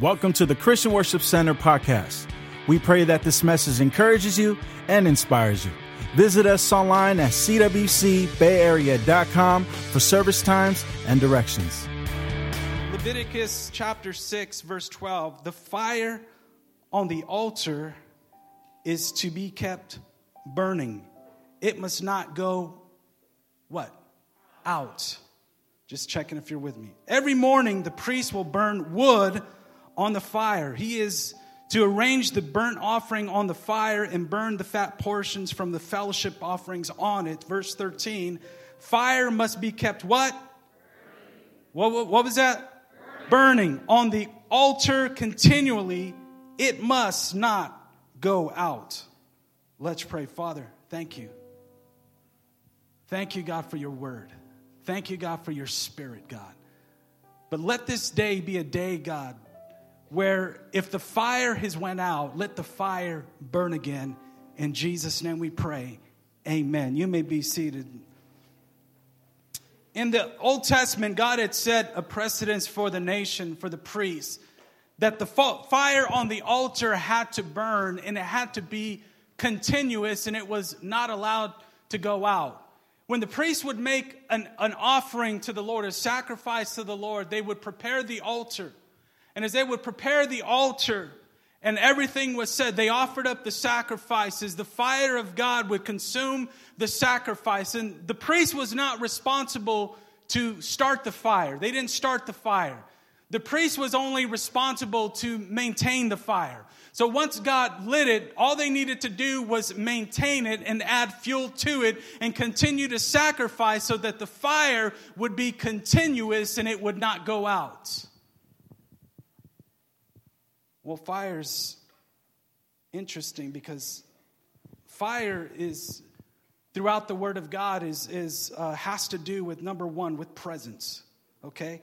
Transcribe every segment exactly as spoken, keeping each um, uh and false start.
Welcome to the Christian Worship Center podcast. We pray that this message encourages you and inspires you. Visit us online at c w c bay area dot com for service times and directions. Leviticus chapter six, verse twelve. The fire on the altar is to be kept burning. It must not go, what? Out. Just checking if you're with me. Every morning, the priest will burn wood on the fire. He is to arrange the burnt offering on the fire and burn the fat portions from the fellowship offerings on it. Verse thirteen, fire must be kept what? What, what, what was that? Burning. Burning on the altar continually. It must not go out. Let's pray. Father, thank you. Thank you, God, for your word. Thank you, God, for your spirit, God. But let this day be a day, God, where if the fire has went out, let the fire burn again. In Jesus' name we pray. Amen. You may be seated. In the Old Testament, God had set a precedence for the nation, for the priests, that the fire on the altar had to burn, and it had to be continuous, and it was not allowed to go out. When the priest would make an, an offering to the Lord, a sacrifice to the Lord, they would prepare the altar. And as they would prepare the altar and everything was said, they offered up the sacrifices. The fire of God would consume the sacrifice. And the priest was not responsible to start the fire. They didn't start the fire. The priest was only responsible to maintain the fire. So once God lit it, all they needed to do was maintain it and add fuel to it and continue to sacrifice so that the fire would be continuous and it would not go out. Well, fire's interesting because fire is, throughout the Word of God, is is uh, has to do with, number one, with presence, okay?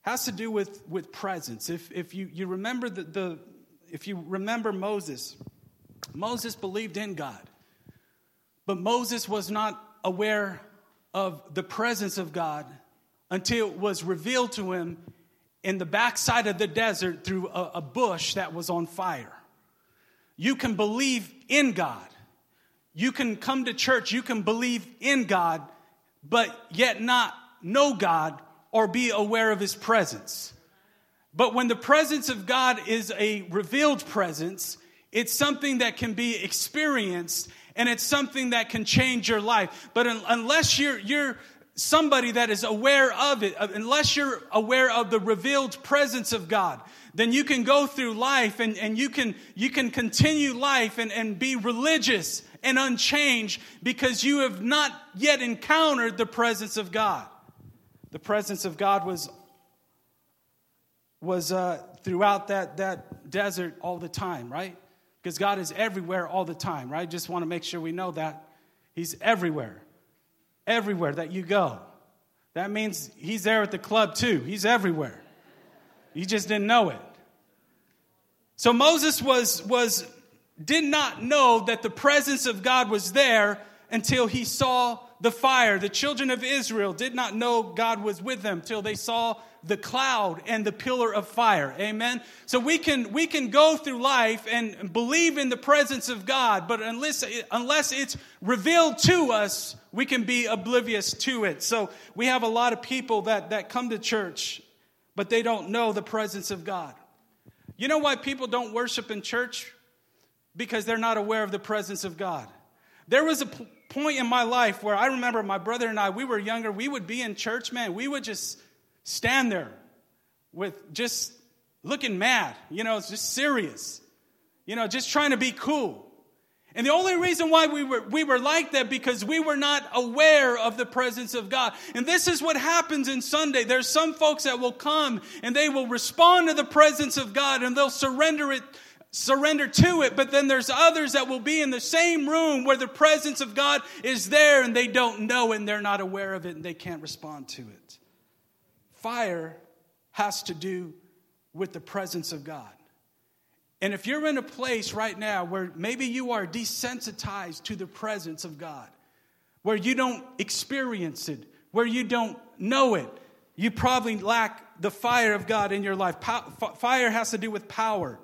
Has to do with, with presence. If if you, you remember the, the if you remember Moses, Moses believed in God, but Moses was not aware of the presence of God until it was revealed to him in the backside of the desert through a, a bush that was on fire. You can believe in God. You can come to church. You can believe in God, but yet not know God or be aware of his presence. But when the presence of God is a revealed presence, it's something that can be experienced, and it's something that can change your life. But un- unless you're... you're somebody that is aware of it, unless you're aware of the revealed presence of God, then you can go through life and, and you can you can continue life and, and be religious and unchanged because you have not yet encountered the presence of God. The presence of God was was uh, throughout that, that desert all the time, right? Because God is everywhere all the time, right? Just want to make sure we know that. He's everywhere. Everywhere that you go. That means he's there at the club too. He's everywhere. You just didn't know it. So Moses was was did not know that the presence of God was there until he saw the fire. The children of Israel did not know God was with them till they saw the cloud and the pillar of fire. Amen. So we can we can go through life and believe in the presence of God, but unless unless it's revealed to us, we can be oblivious to it. So we have a lot of people that that come to church, but they don't know the presence of God. You know why people don't worship in church? Because they're not aware of the presence of God. There was a p- point in my life where I remember my brother and I, we were younger, we would be in church, man, we would just stand there with just looking mad, you know, just serious, you know, just trying to be cool. And the only reason why we were we were like that because we were not aware of the presence of God. And this is what happens in Sunday. There's some folks that will come and they will respond to the presence of God and they'll surrender it. Surrender to it, but then there's others that will be in the same room where the presence of God is there and they don't know and they're not aware of it and they can't respond to it. Fire has to do with the presence of God. And if you're in a place right now where maybe you are desensitized to the presence of God, where you don't experience it, where you don't know it, You probably lack the fire of God in your life. Fire has to do with power.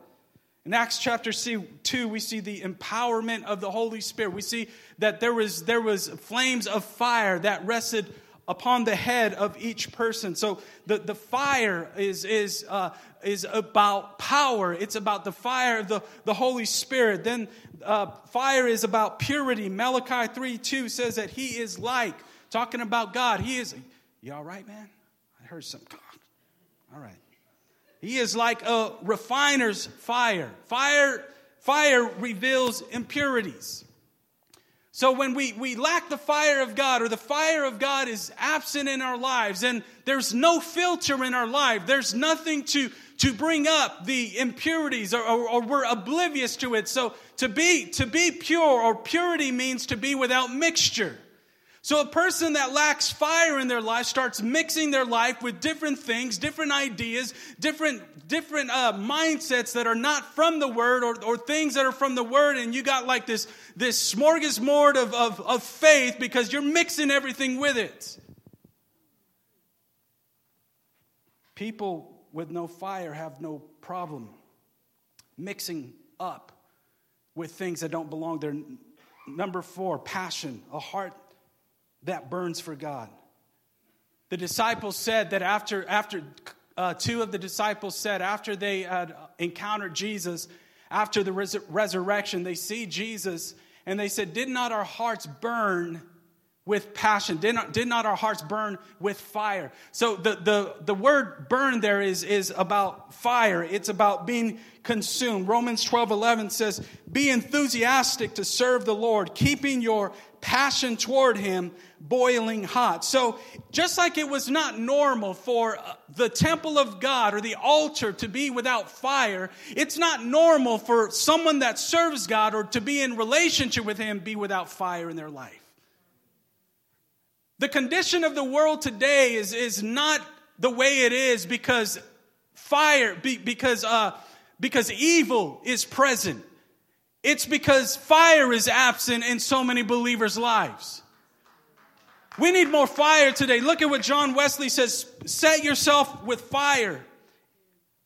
In Acts chapter two, we see the empowerment of the Holy Spirit. We see that there was, there was flames of fire that rested upon the head of each person. So the, the fire is is uh, is about power. It's about the fire of the, the Holy Spirit. Then uh, fire is about purity. Malachi three two says that he is like, talking about God. He is, you all right, man? I heard something. All right. He is like a refiner's fire. Fire, fire reveals impurities. So when we, we lack the fire of God, or the fire of God is absent in our lives, and there's no filter in our life, there's nothing to, to bring up the impurities, or, or, or we're oblivious to it. So to be, to be pure, or purity, means to be without mixture. So a person that lacks fire in their life starts mixing their life with different things, different ideas, different different uh, mindsets that are not from the Word, or, or things that are from the Word. And you got like this, this smorgasbord of, of, of faith, because you're mixing everything with it. People with no fire have no problem mixing up with things that don't belong there. Number four, passion, a heart that burns for God. The disciples said that after, after uh, two of the disciples said after they had encountered Jesus, after the res- resurrection, they see Jesus and they said, did not our hearts burn with passion? Did not, did not our hearts burn with fire? So the, the, the word burn there is, is about fire. It's about being consumed. Romans twelve eleven says, be enthusiastic to serve the Lord, keeping your passion toward him boiling hot. So just like it was not normal for the temple of God or the altar to be without fire, it's not normal for someone that serves God or to be in relationship with him be without fire in their life. The condition of the world today is, is not the way it is because fire, because, uh, because evil is present. It's because fire is absent in so many believers' lives. We need more fire today. Look at what John Wesley says. Set yourself with fire.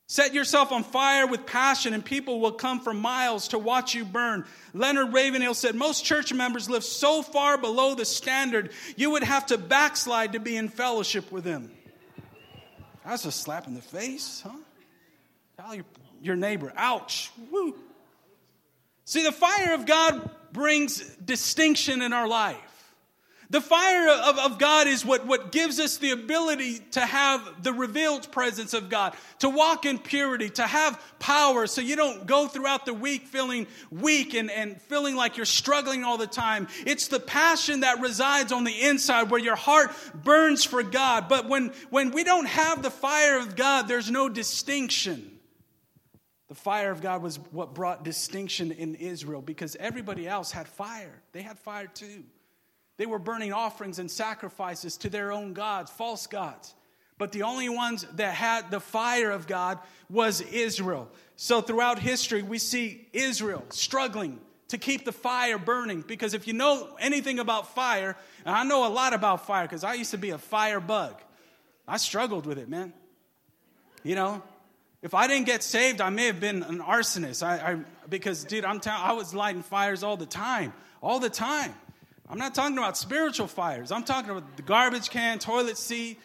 Set yourself on fire with passion, and people will come for miles to watch you burn. Leonard Ravenhill said, most church members live so far below the standard, you would have to backslide to be in fellowship with them. That's a slap in the face, huh? Tell your, your neighbor, ouch, woo. See, the fire of God brings distinction in our life. The fire of, of God is what, what gives us the ability to have the revealed presence of God, to walk in purity, to have power, so you don't go throughout the week feeling weak and, and feeling like you're struggling all the time. It's the passion that resides on the inside where your heart burns for God. But when, when we don't have the fire of God, there's no distinction. The fire of God was what brought distinction in Israel, because everybody else had fire. They had fire too. They were burning offerings and sacrifices to their own gods, false gods. But the only ones that had the fire of God was Israel. So throughout history, we see Israel struggling to keep the fire burning. Because if you know anything about fire, and I know a lot about fire because I used to be a fire bug. I struggled with it, man. You know? If I didn't get saved, I may have been an arsonist. I, I because, dude, I'm ta- I was lighting fires all the time, all the time. I'm not talking about spiritual fires. I'm talking about the garbage can, toilet seat.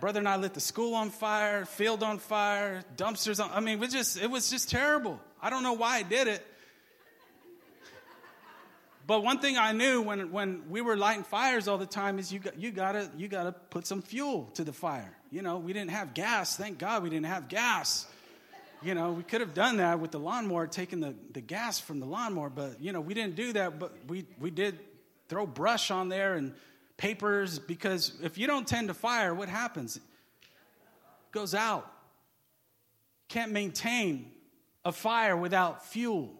Brother and I lit the school on fire, field on fire, dumpsters on. I mean, we just it was just terrible. I don't know why I did it. But one thing I knew when when we were lighting fires all the time is you got, you gotta you gotta put some fuel to the fire. You know, we didn't have gas. Thank God we didn't have gas. You know, we could have done that with the lawnmower, taking the, the gas from the lawnmower. But, you know, we didn't do that. But we, we did throw brush on there and papers, because if you don't tend to fire, what happens? It goes out. Can't maintain a fire without fuel.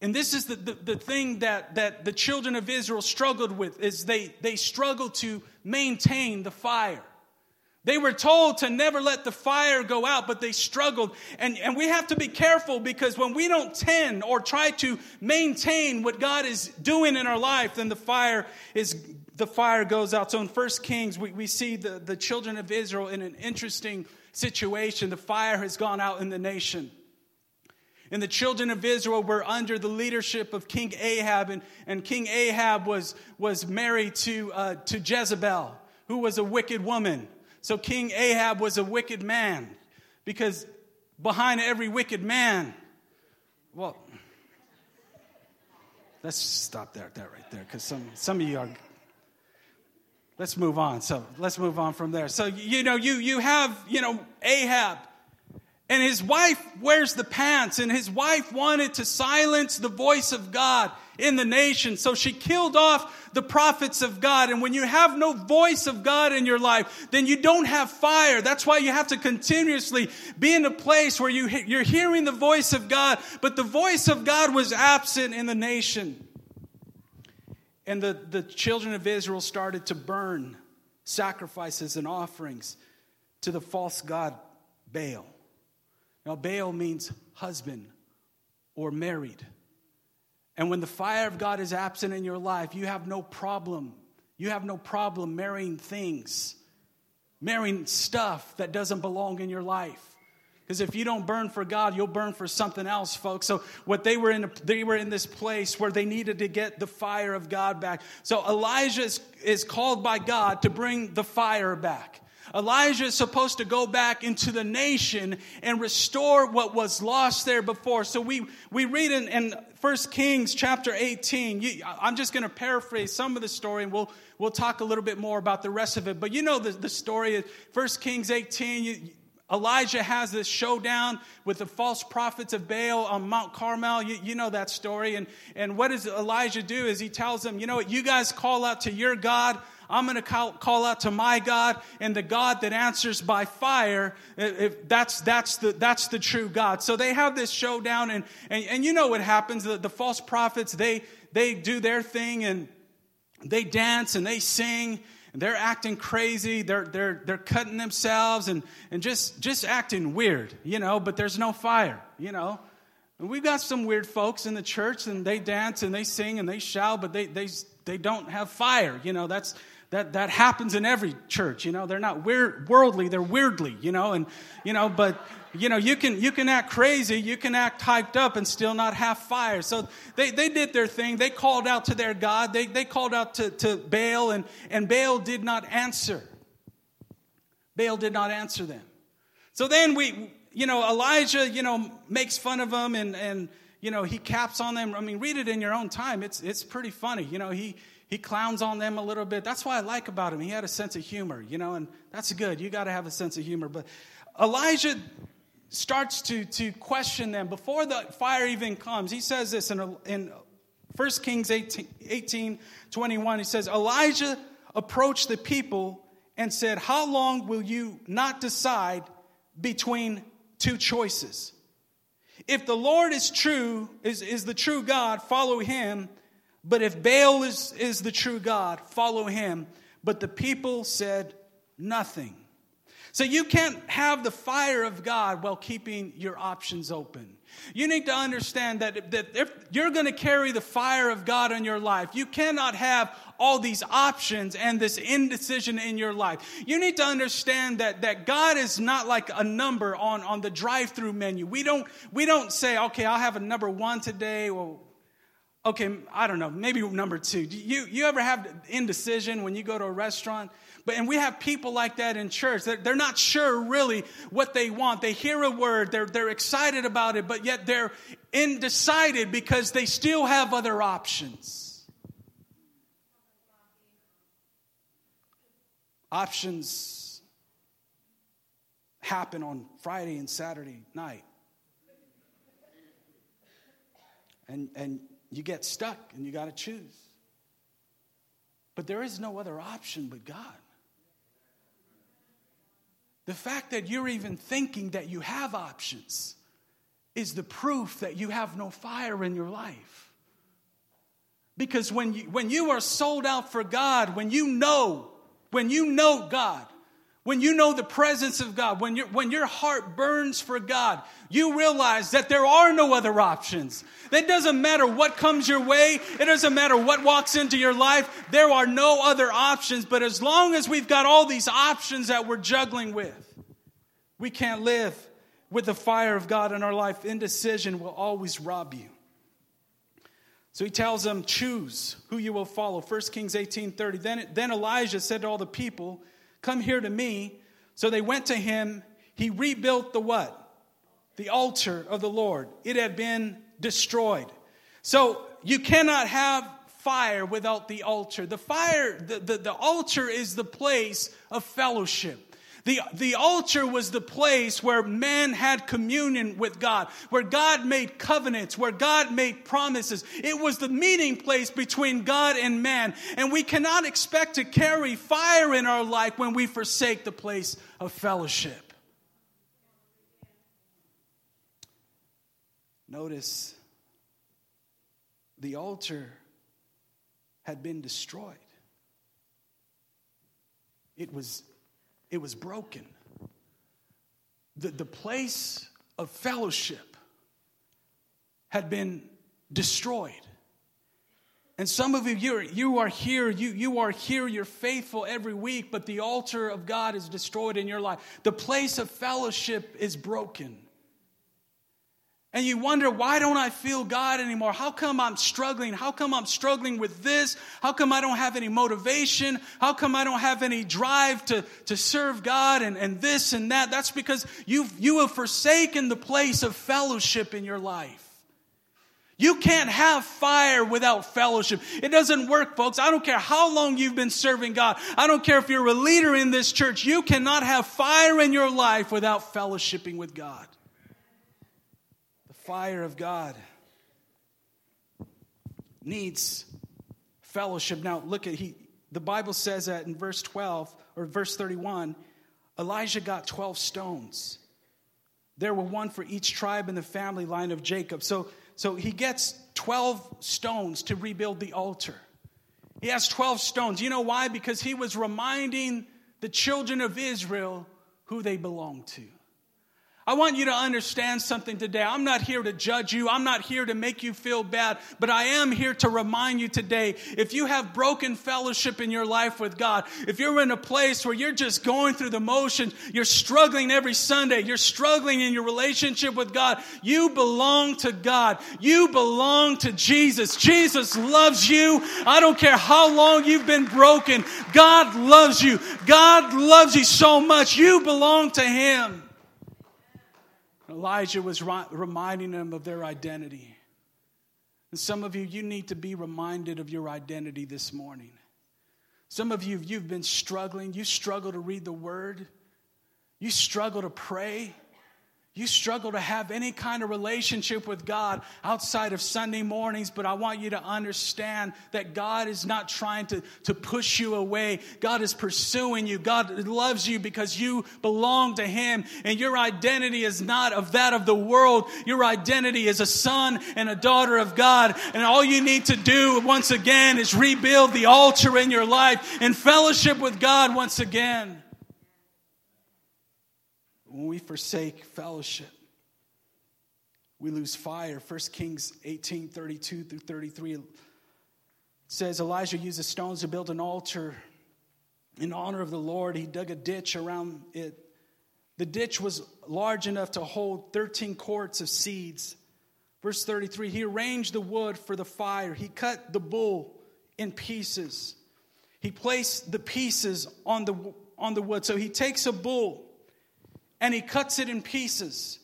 And this is the, the, the thing that, that the children of Israel struggled with, is they, they struggled to maintain the fire. They were told to never let the fire go out, but they struggled. And, and we have to be careful, because when we don't tend or try to maintain what God is doing in our life, then the fire is the fire goes out. So in First Kings, we, we see the, the children of Israel in an interesting situation. The fire has gone out in the nation. And the children of Israel were under the leadership of King Ahab. And, and King Ahab was, was married to, uh, to Jezebel, who was a wicked woman. So King Ahab was a wicked man, because behind every wicked man, well, let's stop there, that right there, because some, some of you are, let's move on. So let's move on from there. So, you know, you, you have, you know, Ahab. And his wife wears the pants, and his wife wanted to silence the voice of God in the nation. So she killed off the prophets of God. And when you have no voice of God in your life, then you don't have fire. That's why you have to continuously be in a place where you, you're hearing the voice of God. But the voice of God was absent in the nation. And the, the children of Israel started to burn sacrifices and offerings to the false god Baal. Now, Baal means husband or married. And when the fire of God is absent in your life, you have no problem. You have no problem marrying things, marrying stuff that doesn't belong in your life. Because if you don't burn for God, you'll burn for something else, folks. So what they were in, they were in this place where they needed to get the fire of God back. So Elijah is, is called by God to bring the fire back. Elijah is supposed to go back into the nation and restore what was lost there before. So we, we read in, in First Kings chapter eighteen. You, I'm just going to paraphrase some of the story, and we'll we'll talk a little bit more about the rest of it. But you know the, the story. First Kings eighteen, you, Elijah has this showdown with the false prophets of Baal on Mount Carmel. You, you know that story. And, and what does Elijah do is he tells them, you know what, you guys call out to your God. I'm going to call, call out to my God, and the God that answers by fire, if that's that's the that's the true God. So they have this showdown, and and, and you know what happens. The, the false prophets, they they do their thing, and they dance, and they sing, and they're acting crazy. They're they're they're cutting themselves, and and just just acting weird, you know. But there's no fire, you know. And we've got some weird folks in the church, and they dance, and they sing, and they shout, but they they they don't have fire, you know. That's That that happens in every church, you know. They're not weird, worldly; they're weirdly, you know. And you know, but you know, you can you can act crazy, you can act hyped up, and still not have fire. So they, they did their thing. They called out to their God. They they called out to, to Baal, and and Baal did not answer. Baal did not answer them. So then we, you know, Elijah, you know, makes fun of them, and and you know, he caps on them. I mean, read it in your own time. It's it's pretty funny, you know. He. He clowns on them a little bit. That's what I like about him. He had a sense of humor, you know, and that's good. You got to have a sense of humor. But Elijah starts to, to question them before the fire even comes. He says this in, in First Kings eighteen, twenty-one. He says, Elijah approached the people and said, how long will you not decide between two choices? If the Lord is true, is, is the true God, follow him. But if Baal is, is the true God, follow him. But the people said nothing. So you can't have the fire of God while keeping your options open. You need to understand that, that if you're going to carry the fire of God in your life, you cannot have all these options and this indecision in your life. You need to understand that, that God is not like a number on, on the drive-through menu. We don't, we don't say, okay, I'll have a number one today, or okay, I don't know, maybe number two. You you ever have indecision when you go to a restaurant? But and we have people like that in church. They're, they're not sure really what they want. They hear a word, they're they're excited about it, but yet they're undecided because they still have other options. Options happen on Friday and Saturday night. And and you get stuck and you got to choose. But there is no other option but God. The fact that you're even thinking that you have options is the proof that you have no fire in your life. Because when you, when you are sold out for God, when you know, when you know God, When you know the presence of God, when, you're, when your heart burns for God, you realize that there are no other options. That doesn't matter what comes your way. It doesn't matter what walks into your life. There are no other options. But as long as we've got all these options that we're juggling with, we can't live with the fire of God in our life. Indecision will always rob you. So he tells them, choose who you will follow. First Kings eighteen thirty. Then, then Elijah said to all the people, come here to me. So they went to him. He rebuilt the what? The altar of the Lord. It had been destroyed. So you cannot have fire without the altar. The fire, the, the, the altar is the place of fellowship. The, the altar was the place where man had communion with God, where God made covenants, where God made promises. It was the meeting place between God and man. And we cannot expect to carry fire in our life when we forsake the place of fellowship. Notice the altar had been destroyed. It was It was broken. The, the place of fellowship had been destroyed. And some of you, you're, you are here, you, you are here, you're faithful every week, but the altar of God is destroyed in your life. The place of fellowship is broken. And you wonder, why don't I feel God anymore? How come I'm struggling? How come I'm struggling with this? How come I don't have any motivation? How come I don't have any drive to, to serve God and, and this and that? That's because you've, you have forsaken the place of fellowship in your life. You can't have fire without fellowship. It doesn't work, folks. I don't care how long you've been serving God. I don't care if you're a leader in this church. You cannot have fire in your life without fellowshipping with God. Fire of God needs fellowship. Now look at he the Bible says that in verse twelve or verse thirty-one, Elijah got twelve stones. There were one for each tribe in the family line of Jacob. So so he gets twelve stones to rebuild the altar. He has twelve stones. You know why? Because he was reminding the children of Israel who they belonged to. I want you to understand something today. I'm not here to judge you. I'm not here to make you feel bad. But I am here to remind you today, if you have broken fellowship in your life with God, if you're in a place where you're just going through the motions, you're struggling every Sunday, you're struggling in your relationship with God, you belong to God. You belong to Jesus. Jesus loves you. I don't care how long you've been broken. God loves you. God loves you so much. You belong to Him. Elijah was reminding them of their identity. And some of you, you need to be reminded of your identity this morning. Some of you, you've been struggling. You struggle to read the Word. You struggle to pray. You struggle to have any kind of relationship with God outside of Sunday mornings, but I want you to understand that God is not trying to, to push you away. God is pursuing you. God loves you because you belong to Him, and your identity is not of that of the world. Your identity is a son and a daughter of God, and all you need to do once again is rebuild the altar in your life and fellowship with God once again. When we forsake fellowship, we lose fire. First Kings eighteen thirty-two through thirty-three says, Elijah used the stones to build an altar in honor of the Lord. He dug a ditch around it. The ditch was large enough to hold thirteen quarts of seeds. Verse thirty-three, he arranged the wood for the fire. He cut the bull in pieces. He placed the pieces on the, on the wood. So he takes a bull and he cuts it in pieces,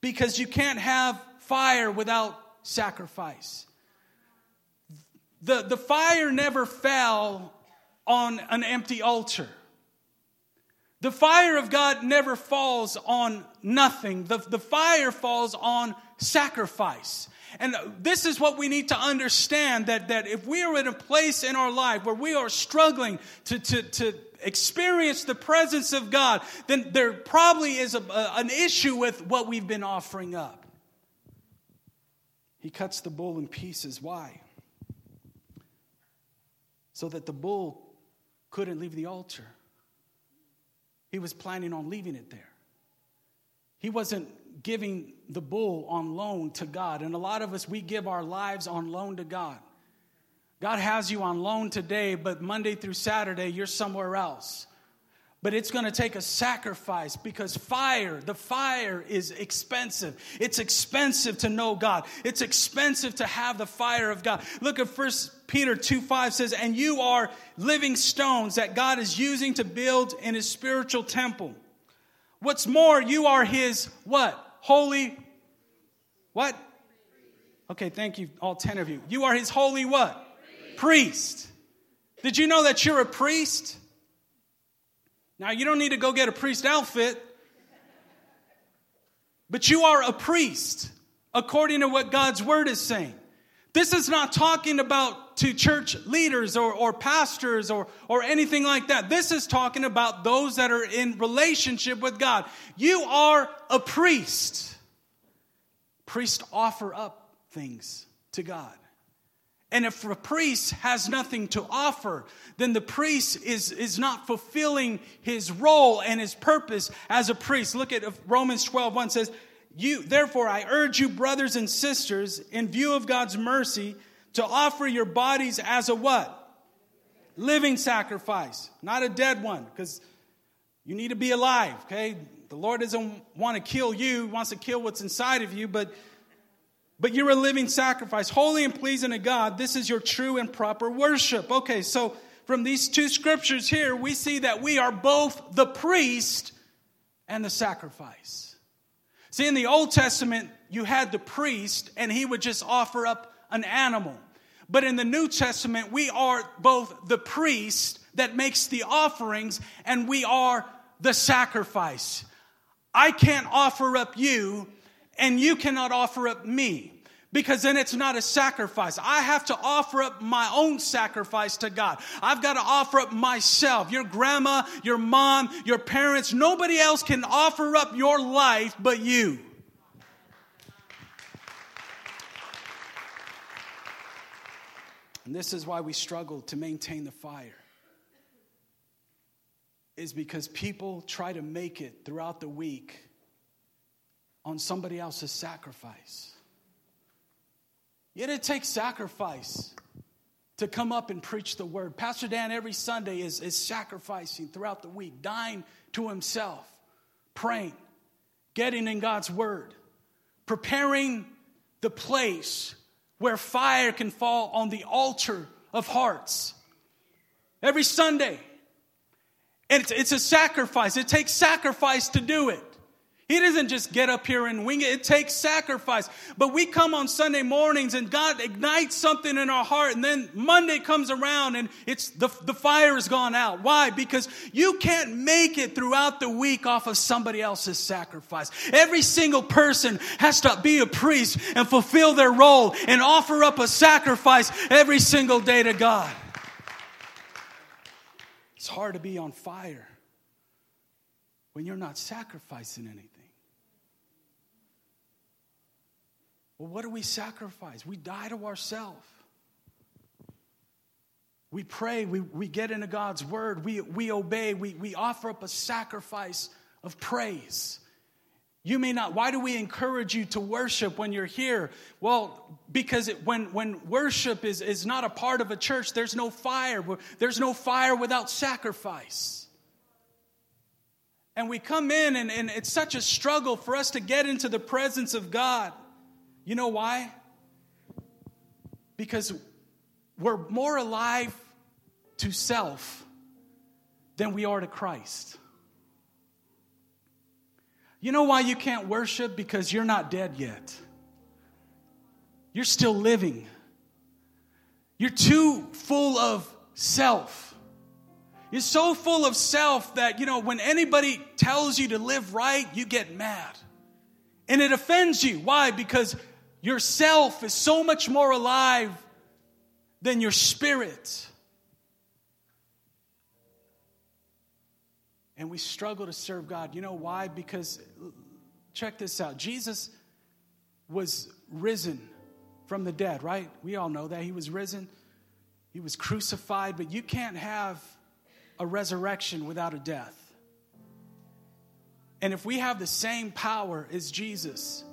because you can't have fire without sacrifice. The, the fire never fell on an empty altar. The fire of God never falls on nothing. The, the fire falls on sacrifice. And this is what we need to understand, that, that if we are in a place in our life where we are struggling to, to, to experience the presence of God, then there probably is a, a, an issue with what we've been offering up. He cuts the bull in pieces. Why? So that the bull couldn't leave the altar. He was planning on leaving it there. He wasn't giving the bull on loan to God. And a lot of us, we give our lives on loan to God. God has you on loan today, but Monday through Saturday, you're somewhere else. But it's going to take a sacrifice because fire, the fire is expensive. It's expensive to know God. It's expensive to have the fire of God. Look at First Peter two five says, and you are living stones that God is using to build in his spiritual temple. What's more, you are his what? Holy what? Okay, thank you, all ten of you. You are his holy what? Priest. priest. Did you know that you're a priest? Now, you don't need to go get a priest outfit, but you are a priest according to what God's word is saying. This is not talking about to church leaders or, or pastors or, or anything like that. This is talking about those that are in relationship with God. You are a priest. Priests offer up things to God. And if a priest has nothing to offer, then the priest is, is not fulfilling his role and his purpose as a priest. Look at Romans twelve one says, "You therefore I urge you, brothers and sisters, in view of God's mercy, to offer your bodies as a what? Living sacrifice, not a dead one, because you need to be alive, okay? The Lord doesn't want to kill you, he wants to kill what's inside of you, but But you're a living sacrifice, holy and pleasing to God. This is your true and proper worship." Okay, so from these two scriptures here, we see that we are both the priest and the sacrifice. See, in the Old Testament, you had the priest, and he would just offer up an animal. But in the New Testament, we are both the priest that makes the offerings, and we are the sacrifice. I can't offer up you, and you cannot offer up me, because then it's not a sacrifice. I have to offer up my own sacrifice to God. I've got to offer up myself. Your grandma, your mom, your parents, nobody else can offer up your life but you. And this is why we struggle to maintain the fire, is because people try to make it throughout the week on somebody else's sacrifice. Yet it takes sacrifice to come up and preach the word. Pastor Dan every Sunday is, is sacrificing throughout the week, dying to himself, praying, getting in God's word, preparing the place where fire can fall on the altar of hearts. Every Sunday. And it's, it's a sacrifice. It takes sacrifice to do it. He doesn't just get up here and wing it. It takes sacrifice. But we come on Sunday mornings and God ignites something in our heart. And then Monday comes around and it's the, the fire has gone out. Why? Because you can't make it throughout the week off of somebody else's sacrifice. Every single person has to be a priest and fulfill their role and offer up a sacrifice every single day to God. It's hard to be on fire when you're not sacrificing anything. Well, what do we sacrifice? We die to ourselves. We pray. We, we get into God's word. We, we obey. We, we offer up a sacrifice of praise. You may not. Why do we encourage you to worship when you're here? Well, because it, when, when worship is, is not a part of a church, there's no fire. There's no fire without sacrifice. And we come in and, and it's such a struggle for us to get into the presence of God. You know why? Because we're more alive to self than we are to Christ. You know why you can't worship? Because you're not dead yet. You're still living. You're too full of self. You're so full of self that, you know, when anybody tells you to live right, you get mad. And it offends you. Why? Because yourself is so much more alive than your spirit. And we struggle to serve God. You know why? Because, check this out. Jesus was risen from the dead, right? We all know that. He was risen. He was crucified. But you can't have a resurrection without a death. And if we have the same power as Jesus,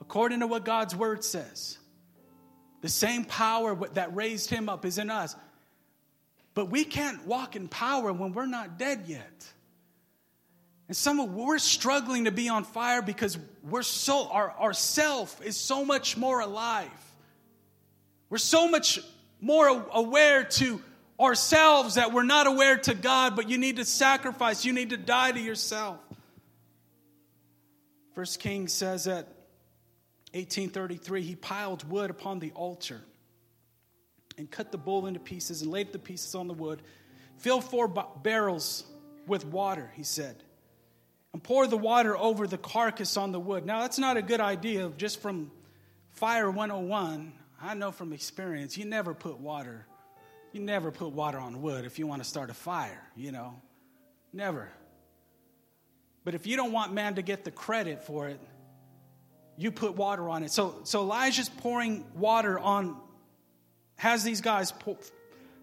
according to what God's word says, the same power that raised him up is in us. But we can't walk in power when we're not dead yet. And some of we're struggling to be on fire because we're so our, our self is so much more alive. We're so much more aware to ourselves that we're not aware to God, but you need to sacrifice, you need to die to yourself. First Kings says that eighteen thirty-three, he piled wood upon the altar and cut the bull into pieces and laid the pieces on the wood. Fill four b- barrels with water, he said, and pour the water over the carcass on the wood. Now, that's not a good idea just from Fire one oh one. I know from experience, you never put water, you never put water on wood if you want to start a fire, you know, never. But if you don't want man to get the credit for it, you put water on it. So, so Elijah's pouring water on, has these guys pour,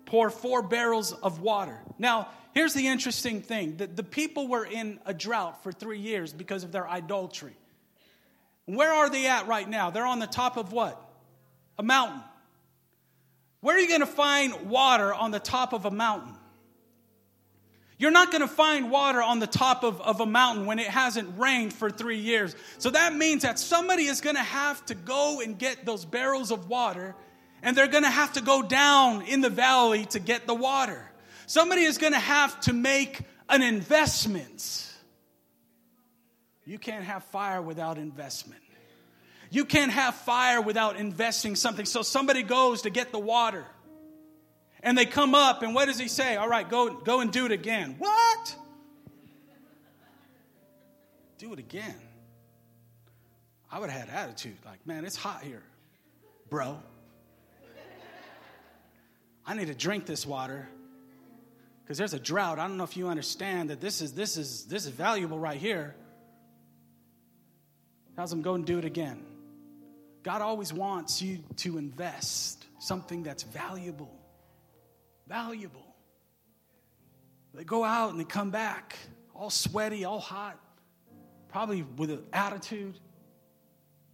pour four barrels of water. Now, here's the interesting thing. The, the people were in a drought for three years because of their idolatry. Where are they at right now? They're on the top of what? A mountain. Where are you going to find water on the top of a mountain? You're not going to find water on the top of, of a mountain when it hasn't rained for three years. So that means that somebody is going to have to go and get those barrels of water, and they're going to have to go down in the valley to get the water. Somebody is going to have to make an investment. You can't have fire without investment. You can't have fire without investing something. So somebody goes to get the water. And they come up, and what does he say? All right, go, go and do it again. What? Do it again. I would have had attitude. Like, man, it's hot here, bro. I need to drink this water because there's a drought. I don't know if you understand that this is this is this is valuable right here. Tells him, go and do it again. God always wants you to invest something that's valuable. Valuable. They go out and they come back all sweaty, all hot, probably with an attitude.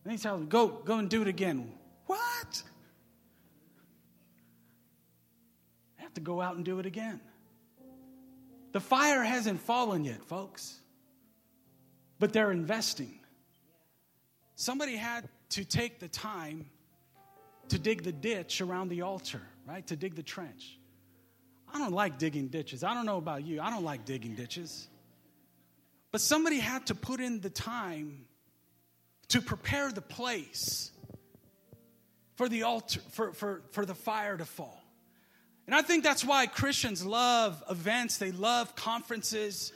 Then he tells them, go, go and do it again. What? They have to go out and do it again. The fire hasn't fallen yet, folks. But they're investing. Somebody had to take the time to dig the ditch around the altar, right? To dig the trench. I don't like digging ditches. I don't know about you. I don't like digging ditches. But somebody had to put in the time to prepare the place for the altar, for, for, for the fire to fall. And I think that's why Christians love events. They love conferences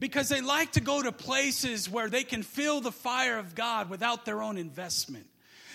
because they like to go to places where they can feel the fire of God without their own investment.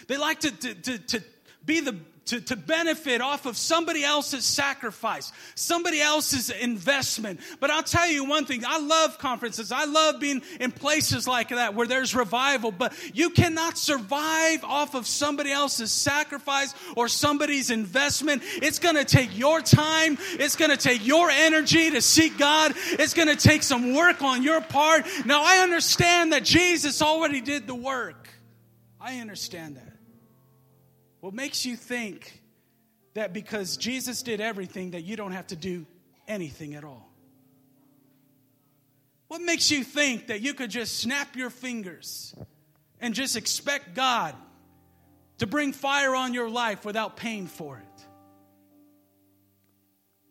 They like to, to, to, to be the To, to benefit off of somebody else's sacrifice, somebody else's investment. But I'll tell you one thing. I love conferences. I love being in places like that where there's revival. But you cannot survive off of somebody else's sacrifice or somebody's investment. It's going to take your time. It's going to take your energy to seek God. It's going to take some work on your part. Now, I understand that Jesus already did the work. I understand that. What makes you think that because Jesus did everything that you don't have to do anything at all? What makes you think that you could just snap your fingers and just expect God to bring fire on your life without paying for it?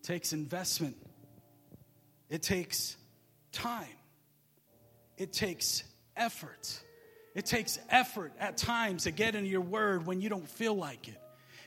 It takes investment. It takes time. It takes effort. It takes effort at times to get into your word when you don't feel like it.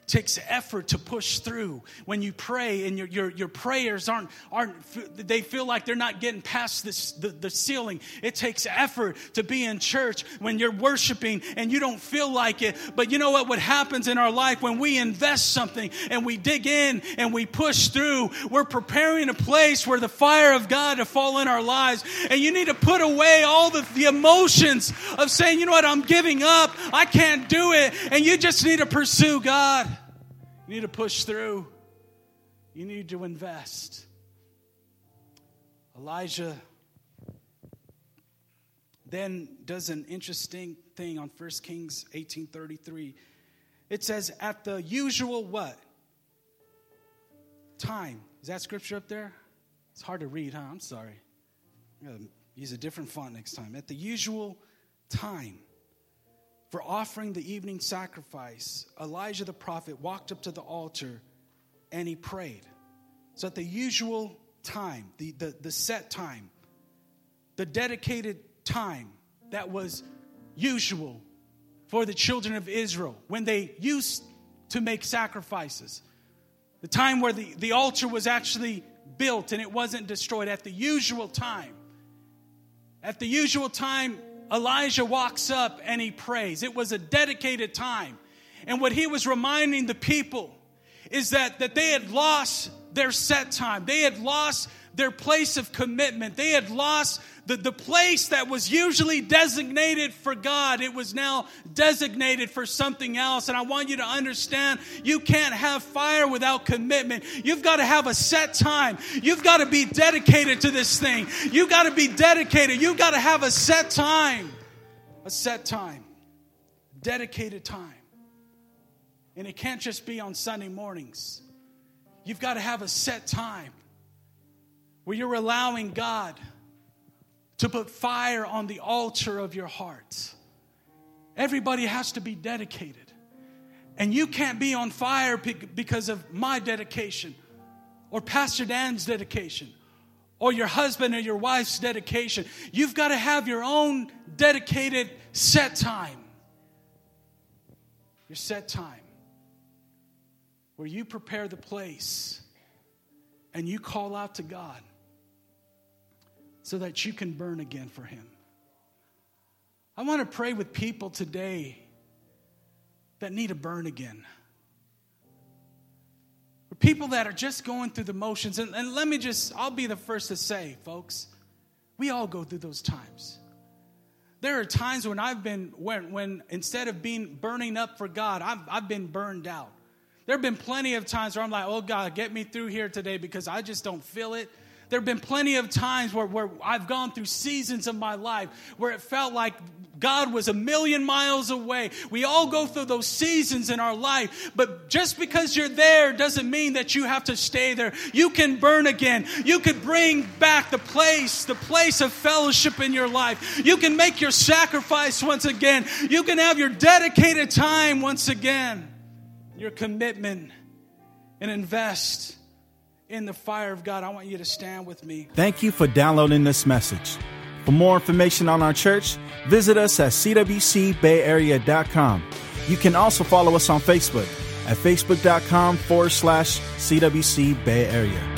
It takes effort to push through when you pray and your your, your prayers aren't, aren't they feel like they're not getting past this, the, the ceiling. It takes effort to be in church when you're worshiping and you don't feel like it. But you know what, what happens in our life when we invest something and we dig in and we push through, we're preparing a place where the fire of God to fall in our lives. And you need to put away all the, the emotions of saying, you know what, I'm giving up, I can't do it. And you just need to pursue God. You need to push through. You need to invest. Elijah then does an interesting thing on First Kings eighteen thirty-three. It says, at the usual what? Time. Is that scripture up there? It's hard to read, huh? I'm sorry. I'm going to use a different font next time. At the usual time for offering the evening sacrifice, Elijah the prophet walked up to the altar and he prayed. So at the usual time, the, the, the set time, the dedicated time that was usual for the children of Israel when they used to make sacrifices, the time where the, the altar was actually built and it wasn't destroyed, at the usual time. At the usual time, Elijah walks up and he prays. It was a dedicated time. And what he was reminding the people is that, that they had lost their set time. They had lost their place of commitment. They had lost the, the place that was usually designated for God. It was now designated for something else. And I want you to understand, you can't have fire without commitment. You've got to have a set time. You've got to be dedicated to this thing. You've got to be dedicated. You've got to have a set time. A set time. Dedicated time. And it can't just be on Sunday mornings. You've got to have a set time where you're allowing God to put fire on the altar of your heart. Everybody has to be dedicated. And you can't be on fire because of my dedication or Pastor Dan's dedication or your husband or your wife's dedication. You've got to have your own dedicated set time. Your set time. Where you prepare the place and you call out to God so that you can burn again for Him. I want to pray with people today that need to burn again. For people that are just going through the motions. And, and let me just, I'll be the first to say, folks, we all go through those times. There are times when I've been, when, when instead of being burning up for God, I've, I've been burned out. There have been plenty of times where I'm like, oh, God, get me through here today because I just don't feel it. There have been plenty of times where, where I've gone through seasons of my life where it felt like God was a million miles away. We all go through those seasons in our life. But just because you're there doesn't mean that you have to stay there. You can burn again. You can bring back the place, the place of fellowship in your life. You can make your sacrifice once again. You can have your dedicated time once again. Your commitment, and invest in the fire of God. I want you to stand with me. Thank you for downloading this message. For more information on our church, visit us at c w c bay area dot com. You can also follow us on Facebook at facebook dot com forward slash C W C Bay Area.